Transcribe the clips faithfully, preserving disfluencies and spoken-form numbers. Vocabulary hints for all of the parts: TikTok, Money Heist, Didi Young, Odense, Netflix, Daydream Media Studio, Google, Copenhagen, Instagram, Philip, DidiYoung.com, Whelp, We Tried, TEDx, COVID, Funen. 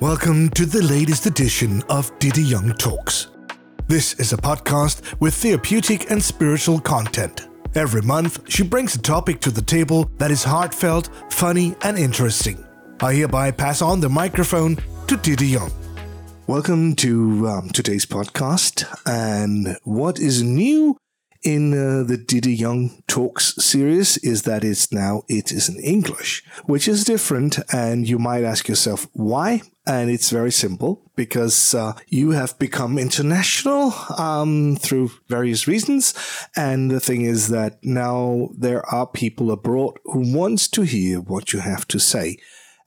Welcome to the latest edition of Didi Young Talks. This is a podcast with therapeutic and spiritual content. Every month, she brings a topic to the table that is heartfelt, funny, and interesting. I hereby pass on the microphone to Didi Young. Welcome to um, today's podcast. And what is new in uh, the Didi Young Talks series is that it's now it is in English, which is different. And you might ask yourself why. And it's very simple, because uh, you have become international um, through various reasons. And the thing is that now there are people abroad who wants to hear what you have to say.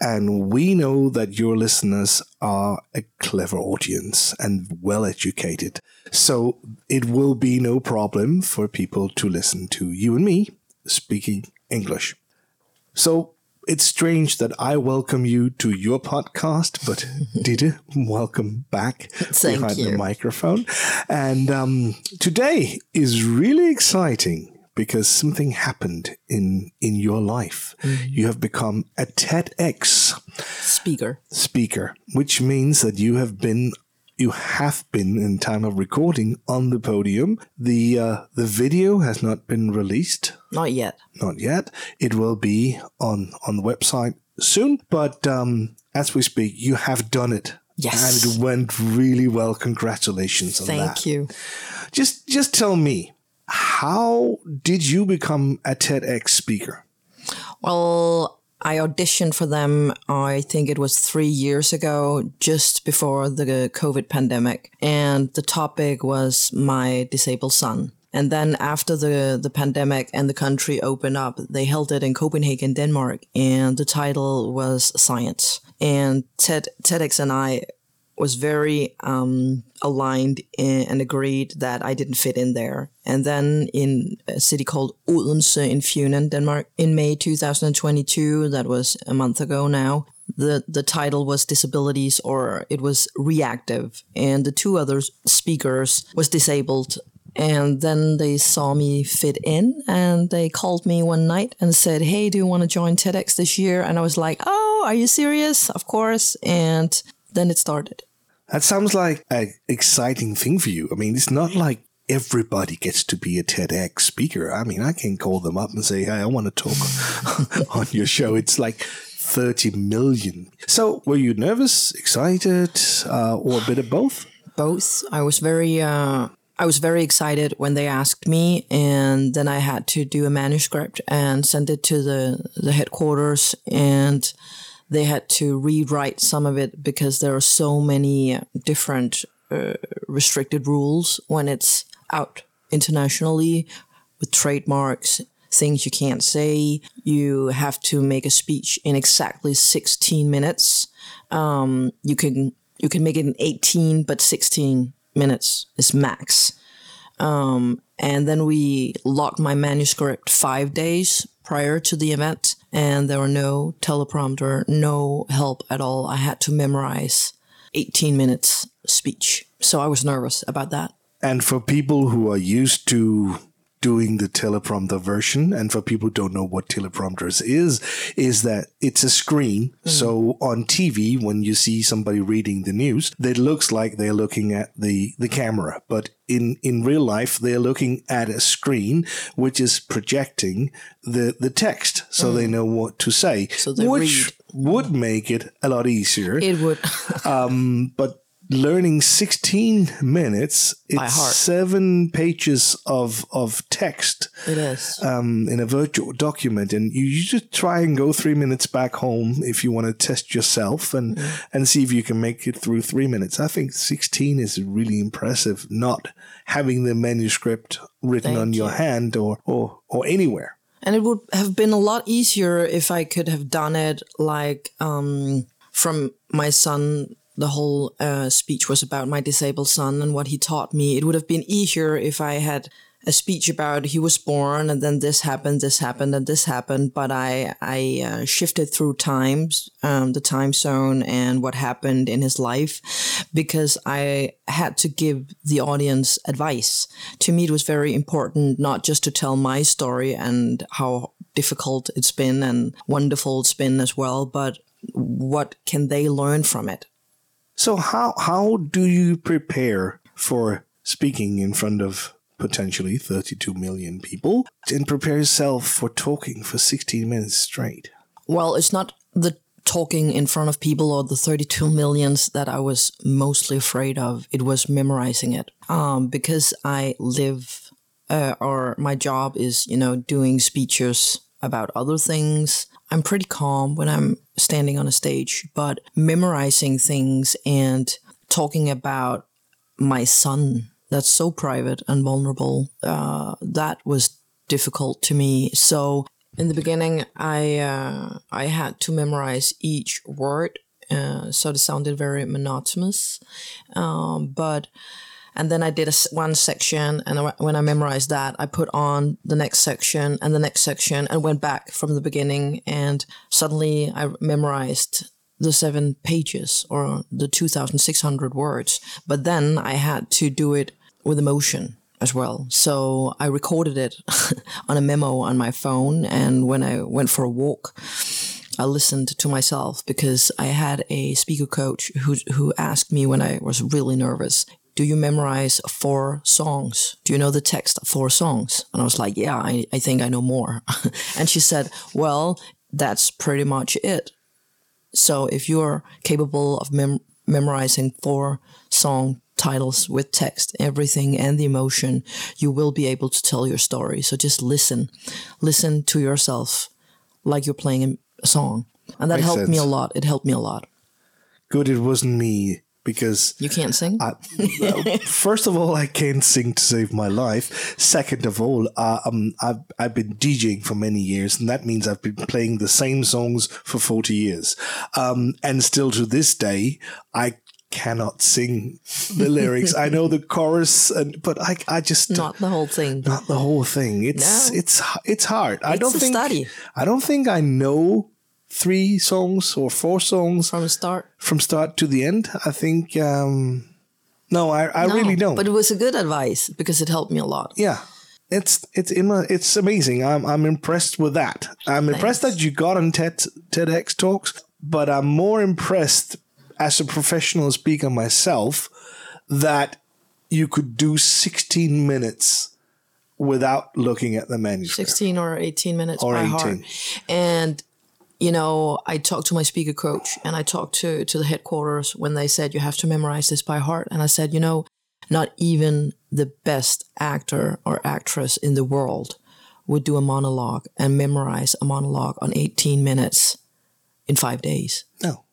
And we know that your listeners are a clever audience and well-educated. So it will be no problem for people to listen to you and me speaking English. So it's strange that I welcome you to your podcast, but Didi, welcome back Thank behind you. the microphone. And um, today is really exciting, because something happened in, in your life. Mm-hmm. You have become a TEDx speaker. Speaker, which means that you have been, you have been in time of recording on the podium. The uh, the video has not been released. Not yet. Not yet. It will be on on the website soon. But um, as we speak, you have done it. Yes, and it went really well. Congratulations on Thank that. Thank you. Just just tell me, how did you become a TEDx speaker? Well, I auditioned for them, I think it was three years ago, just before the COVID pandemic. And the topic was my disabled son. And then after the, the pandemic and the country opened up, they held it in Copenhagen, Denmark. And the title was Science. And TED, TEDx and I was very um, aligned and agreed that I didn't fit in there. And then in a city called Odense in Funen, Denmark, in May twenty twenty-two, that was a month ago now, the, the title was Disabilities, or it was Reactive. And the two other speakers was disabled. And then they saw me fit in, and they called me one night and said, "Hey, do you want to join TEDx this year?" And I was like, "Oh, are you serious?" Of course. And then it started. That sounds like an exciting thing for you. I mean, it's not like everybody gets to be a TEDx speaker. I mean, I can call them up and say, "Hey, I want to talk on your show." It's like thirty million. So were you nervous, excited, uh, or a bit of both? Both. I was very... Uh I was very excited when they asked me, and then I had to do a manuscript and send it to the, the headquarters, and they had to rewrite some of it because there are so many different uh, restricted rules when it's out internationally with trademarks, things you can't say. You have to make a speech in exactly sixteen minutes. Um, you can you can make it in eighteen, but sixteen minutes is max. Um, and then we locked my manuscript five days prior to the event, and there were no teleprompter, no help at all. I had to memorize eighteen minutes speech. So I was nervous about that. And for people who are used to doing the teleprompter version, and for people who don't know what teleprompters is, is that it's a screen. Mm. So on T V, when you see somebody reading the news, it looks like they're looking at the, the camera. But in, in real life, they're looking at a screen, which is projecting the, the text, so mm. they know what to say, so they which read. would make it a lot easier. It would. um, but learning sixteen minutes, it's seven pages of, of text. It is. Um, in a virtual document. And you, you just try and go three minutes back home if you want to test yourself and, mm. and see if you can make it through three minutes. I think sixteen is really impressive, not having the manuscript written Thank on you. your hand or, or, or anywhere. And it would have been a lot easier if I could have done it like um, from my son. The whole uh, speech was about my disabled son and what he taught me. It would have been easier if I had a speech about he was born and then this happened, this happened, and this happened. But I I uh, shifted through times, um, the time zone and what happened in his life, because I had to give the audience advice. To me, it was very important not just to tell my story and how difficult it's been and wonderful it's been as well, but what can they learn from it? So how how do you prepare for speaking in front of potentially thirty-two million people and prepare yourself for talking for sixteen minutes straight? Well, it's not the talking in front of people or the thirty-two millions that I was mostly afraid of. It was memorizing it. Um, because I live uh, or my job is, you know, doing speeches about other things. I'm pretty calm when I'm standing on a stage, but memorizing things and talking about my son that's so private and vulnerable, uh, that was difficult to me. So in the beginning, I uh, I had to memorize each word, uh, so it sounded very monotonous. Um, but and then I did a, one section, and I, when I memorized that, I put on the next section and the next section, and went back from the beginning. And suddenly, I memorized the seven pages or the two thousand six hundred words. But then I had to do it with emotion as well. So I recorded it on a memo on my phone. And when I went for a walk, I listened to myself because I had a speaker coach who who asked me when I was really nervous, do you memorize four songs? Do you know the text of four songs? And I was like, yeah, I, I think I know more. And she said, well, that's pretty much it. So if you're capable of mem- memorizing four song titles with text, everything and the emotion, you will be able to tell your story. So just listen, listen to yourself like you're playing a song. And that Makes helped sense. me a lot. It helped me a lot. Good. It wasn't me because you can't sing. I, well, first of all, I can't sing to save my life. Second of all, uh, um, I've, I've been DJing for many years, and that means I've been playing the same songs for forty years. Um, and still to this day, I cannot sing the lyrics. I know the chorus, and but I, I just not the whole thing. Not the whole thing. It's no. it's it's hard. It's I don't a think study. I don't think I know three songs or four songs from the start. From start to the end, I think. Um, no, I I no, really don't. But it was a good advice because it helped me a lot. Yeah, it's it's it's amazing. I'm I'm impressed with that. I'm Thanks. impressed that you got on TED TEDx talks, but I'm more impressed, as a professional speaker myself, that you could do sixteen minutes without looking at the manuscript. sixteen or eighteen minutes or by eighteen. Heart. And, you know, I talked to my speaker coach and I talked to, to the headquarters when they said, you have to memorize this by heart. And I said, you know, not even the best actor or actress in the world would do a monologue and memorize a monologue on eighteen minutes in five days. No.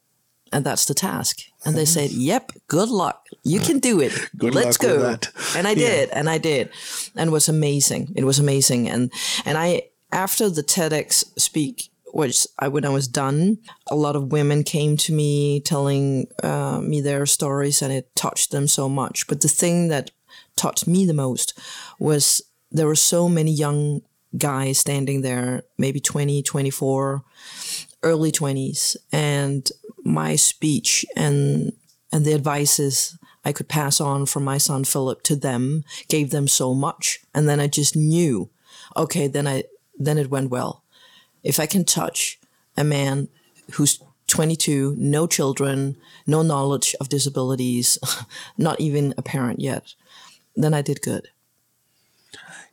And that's the task. And they said, yep, good luck. You can do it. Good Let's luck go. With that. And I did. Yeah. And I did. And it was amazing. It was amazing. And and I, after the TEDx speak, which I, when I was done, a lot of women came to me telling uh, me their stories, and it touched them so much. But the thing that touched me the most was there were so many young guys standing there, maybe twenty, twenty-four, early twenties, and my speech and and the advices I could pass on from my son Philip to them gave them so much. And then I just knew, okay, then I then it went well. If I can touch a man who's twenty-two, no children, no knowledge of disabilities, not even a parent yet, then I did good.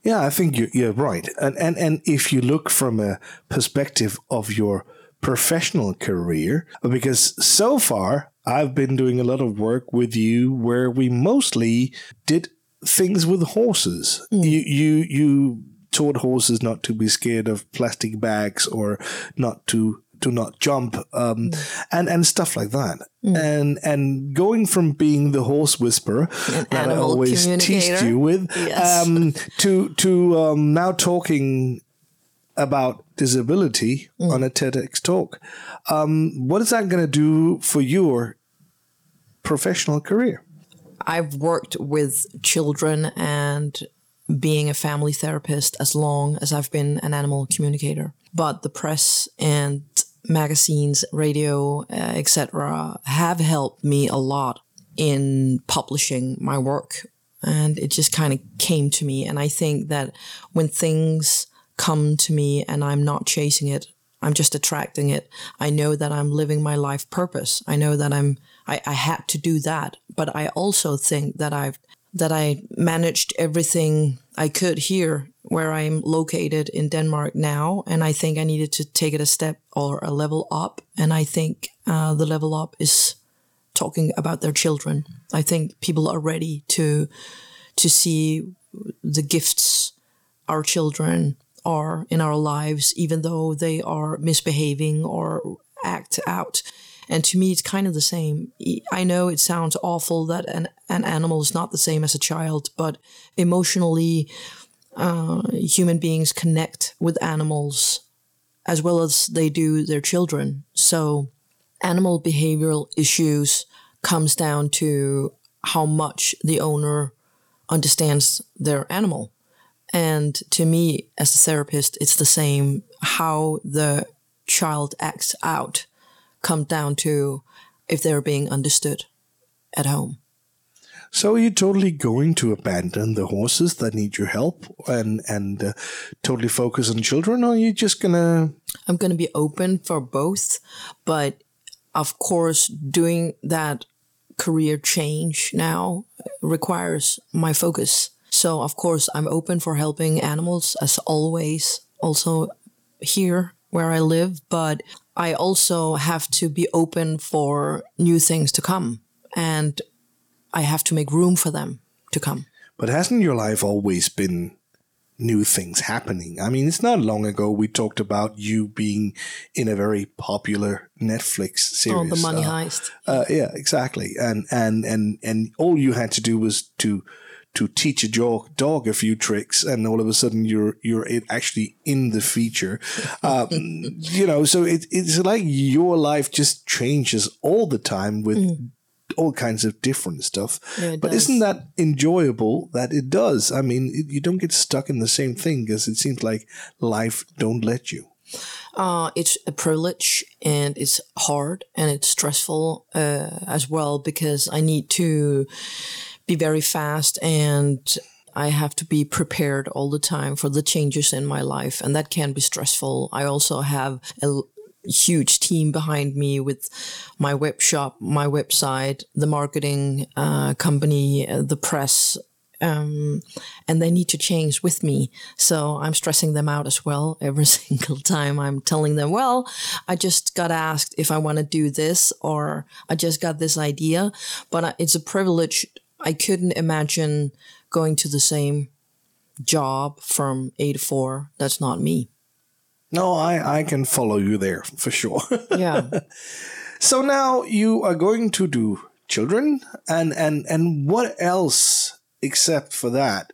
Yeah, I think you're, you're right. And, and and if you look from a perspective of your professional career, because so far I've been doing a lot of work with you where we mostly did things with horses. Mm. You you you taught horses not to be scared of plastic bags or not to to not jump um, mm. and and stuff like that. Mm. And and going from being the horse whisperer An that I always teased you with, yes. um, to to um, now talking about disability mm. on a TEDx talk. Um, what is that going to do for your professional career? I've worked with children and being a family therapist as long as I've been an animal communicator. But the press and magazines, radio, uh, et cetera have helped me a lot in publishing my work. And it just kind of came to me. And I think that when things come to me and I'm not chasing it, I'm just attracting it. I know that I'm living my life purpose. I know that I'm, I, I had to do that. But I also think that I've, that I managed everything I could here where I'm located in Denmark now. And I think I needed to take it a step or a level up. And I think uh, the level up is talking about their children. I think people are ready to, to see the gifts our children are in our lives, even though they are misbehaving or act out. And to me, it's kind of the same. I know it sounds awful that an, an animal is not the same as a child, but emotionally, uh, human beings connect with animals as well as they do their children. So animal behavioral issues comes down to how much the owner understands their animal. And to me, as a therapist, it's the same. How the child acts out come down to if they're being understood at home. So you're totally going to abandon the horses that need your help and and uh, totally focus on children, or are you just gonna? I'm gonna be open for both, but of course, doing that career change now requires my focus. So, of course, I'm open for helping animals as always, also here where I live. But I also have to be open for new things to come, and I have to make room for them to come. But hasn't your life always been new things happening? I mean, it's not long ago we talked about you being in a very popular Netflix series. Oh, the Money Heist. Uh, uh, yeah, exactly. And, and, and, and all you had to do was to... to teach a dog, dog a few tricks, and all of a sudden you're you're actually in the feature. Um, you know, so it, it's like your life just changes all the time with mm. all kinds of different stuff. Yeah, but does. Isn't that enjoyable that it does? I mean, it, you don't get stuck in the same thing because it seems like life don't let you. Uh, it's a privilege, and it's hard, and it's stressful uh, as well, because I need to be very fast, and I have to be prepared all the time for the changes in my life, and that can be stressful. I also have a huge team behind me with my web shop, my website, the marketing uh, company, uh, the press, Um, and they need to change with me. So I'm stressing them out as well. Every single time I'm telling them, well, I just got asked if I want to do this, or I just got this idea. But it's a privilege. I couldn't imagine going to the same job from eight to four. That's not me. No, I, I can follow you there for sure. Yeah. So now you are going to do children, and, and, and what else except for that,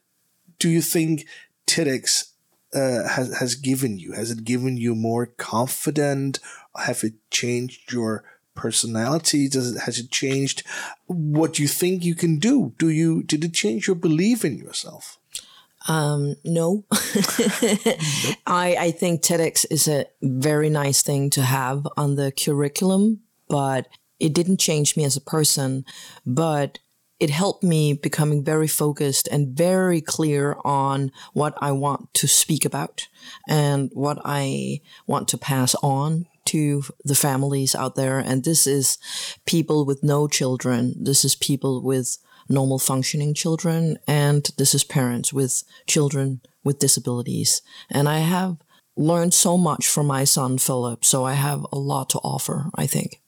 do you think TEDx uh, has, has given you? Has it given you more confident? Have it changed your personality? Does it, has it changed what you think you can do? Do you did it change your belief in yourself? Um, no. I, I think TEDx is a very nice thing to have on the curriculum, but it didn't change me as a person. But it helped me becoming very focused and very clear on what I want to speak about and what I want to pass on to the families out there. And this is people with no children. This is people with normal functioning children. And this is parents with children with disabilities. And I have learned so much from my son, Philip. So I have a lot to offer, I think.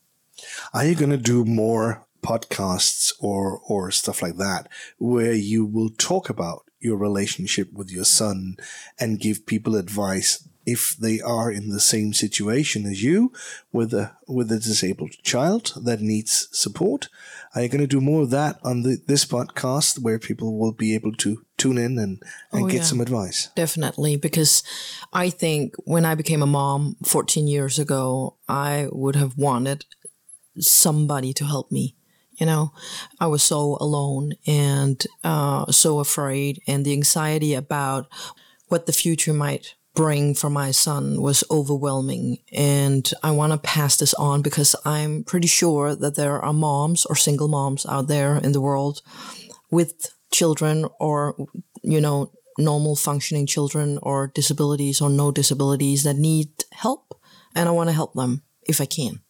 Are you going to do more podcasts or or stuff like that where you will talk about your relationship with your son and give people advice if they are in the same situation as you with a with a disabled child that needs support? Are you going to do more of that on the, this podcast where people will be able to tune in and, and oh, get yeah. some advice? Definitely, because I think when I became a mom fourteen years ago, I would have wanted somebody to help me. You know, I was so alone and uh, so afraid, and the anxiety about what the future might bring for my son was overwhelming. And I want to pass this on because I'm pretty sure that there are moms or single moms out there in the world with children or, you know, normal functioning children or disabilities or no disabilities that need help and I want to help them if I can.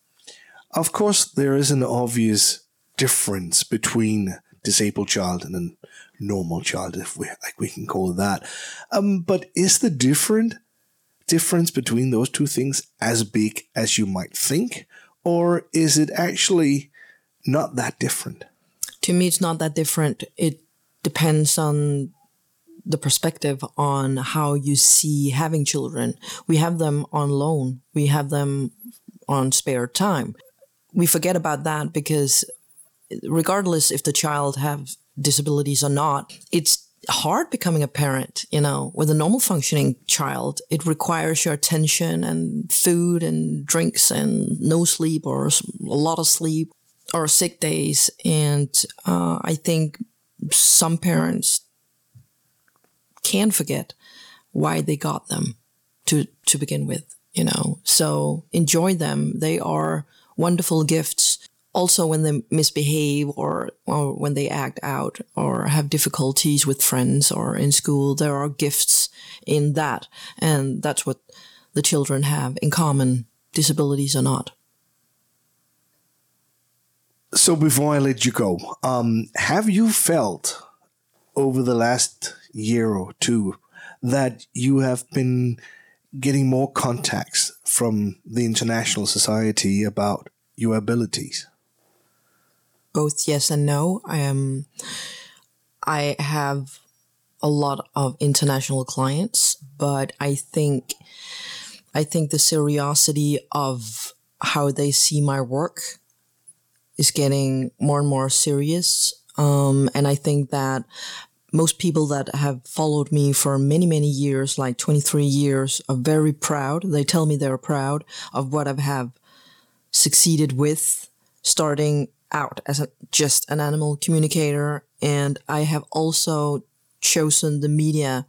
Of course, there is an obvious difference between a disabled child and a normal child, if we like we can call it that. Um, but is the different difference between those two things as big as you might think, or is it actually not that different? To me, it's not that different. It depends on the perspective on how you see having children. We have them on loan. We have them on spare time. We forget about that because regardless if the child have disabilities or not, it's hard becoming a parent, you know. With a normal functioning child, it requires your attention and food and drinks and no sleep or a lot of sleep or sick days. And uh, I think some parents can forget why they got them to, to begin with, you know. So enjoy them. They are wonderful gifts. Also when they misbehave or, or when they act out or have difficulties with friends or in school, there are gifts in that. And that's what the children have in common, disabilities or not. So before I let you go, um, have you felt over the last year or two that you have been getting more contacts from the international society about your abilities? Both yes and no. I am. I have a lot of international clients, but I think I think the seriosity of how they see my work is getting more and more serious. Um, and I think that most people that have followed me for many, many years, like twenty-three years, are very proud. They tell me they're proud of what I have succeeded with, starting out as a, just an animal communicator. And I have also chosen the media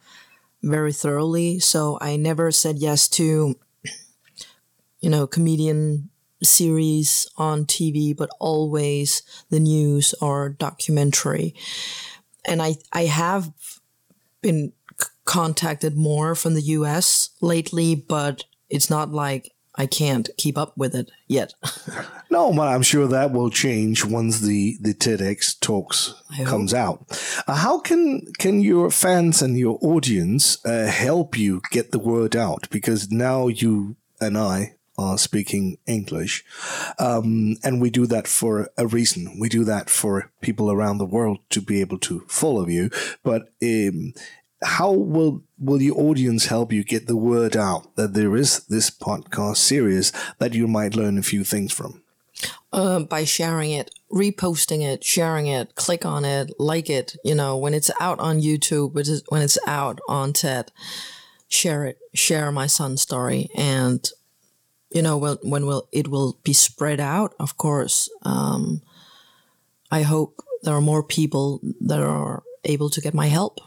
very thoroughly. So I never said yes to, you know, comedian series on T V, but always the news or documentary. And I, I have been c- contacted more from the U S lately, but it's not like I can't keep up with it yet. No, but I'm sure that will change once the, the TEDx talks comes out. Uh, how can can your fans and your audience uh, help you get the word out? Because now you and I are speaking English, um, and we do that for a reason. We do that for people around the world to be able to follow you. But um, how will will your audience help you get the word out that there is this podcast series that you might learn a few things from? Uh, by sharing it, reposting it, sharing it, click on it, like it. You know, when it's out on YouTube, when it's out on TED, share it. Share my son's story. And you know, when, when will it will be spread out, of course. Um, I hope there are more people that are able to get my help.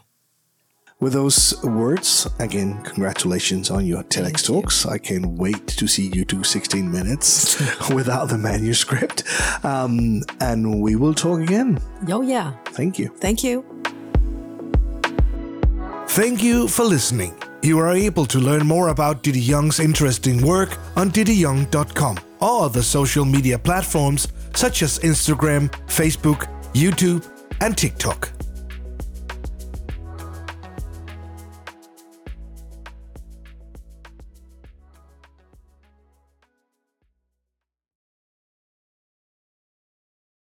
With those words, again, congratulations on your TEDx Thank Talks. You. I can't wait to see you do sixteen minutes without the manuscript. Um, and we will talk again. Oh, yeah. Thank you. Thank you. Thank you for listening. You are able to learn more about Didi Young's interesting work on Didi Young dot com or other social media platforms such as Instagram, Facebook, YouTube, and TikTok.